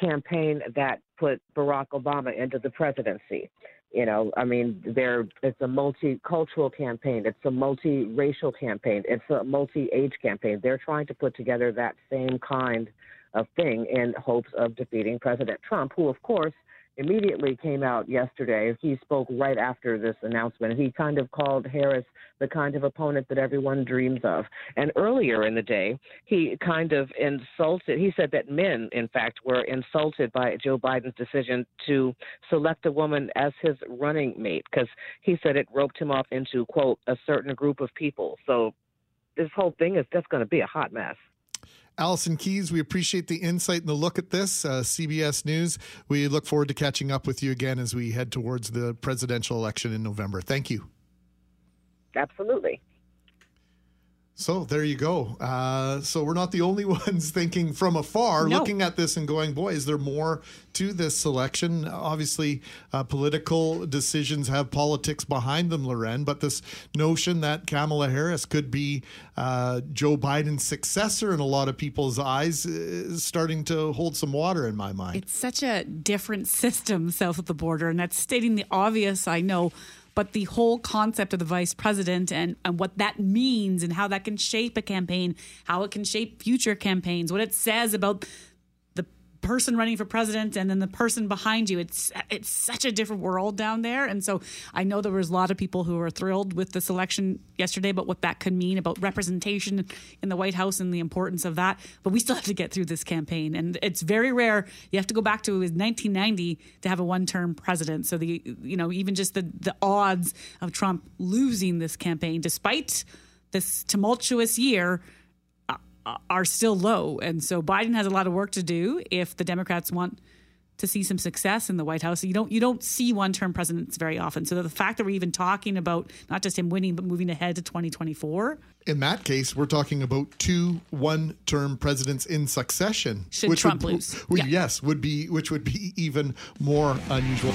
campaign that put Barack Obama into the presidency. You know, I mean, it's a multicultural campaign. It's a multiracial campaign. It's a multi-age campaign. They're trying to put together that same kind of thing in hopes of defeating President Trump, who, of course, immediately came out yesterday. He spoke right after this announcement. He kind of called Harris the kind of opponent that everyone dreams of. And earlier in the day, he kind of insulted. He said that men, in fact, were insulted by Joe Biden's decision to select a woman as his running mate, because he said it roped him off into, quote, a certain group of people. So this whole thing is just going to be a hot mess. Allison Keyes, we appreciate the insight and the look at this. CBS News, we look forward to catching up with you again as we head towards the presidential election in November. Thank you. Absolutely. So there you go. So we're not the only ones thinking from afar, looking at this and going, boy, is there more to this selection? Obviously, political decisions have politics behind them, Loren, but this notion that Kamala Harris could be Joe Biden's successor in a lot of people's eyes is starting to hold some water in my mind. It's such a different system south of the border, and that's stating the obvious, I know. But the whole concept of the vice president and what that means and how that can shape a campaign, how it can shape future campaigns, what it says about the person running for president and then the person behind you. It's such a different world down there. And so I know there was a lot of people who were thrilled with the selection yesterday, but what that could mean about representation in the White House and the importance of that. But we still have to get through this campaign. And it's very rare. You have to go back to 1990 to have a one-term president. So, even just the odds of Trump losing this campaign, despite this tumultuous year, are still low. And so Biden has a lot of work to do if the Democrats want to see some success in the White House. You don't see one-term presidents very often. So the fact that we're even talking about not just him winning, but moving ahead to 2024. In that case, we're talking about 2 one-term presidents in succession. Should Trump lose? Yeah. Yes, which would be even more unusual.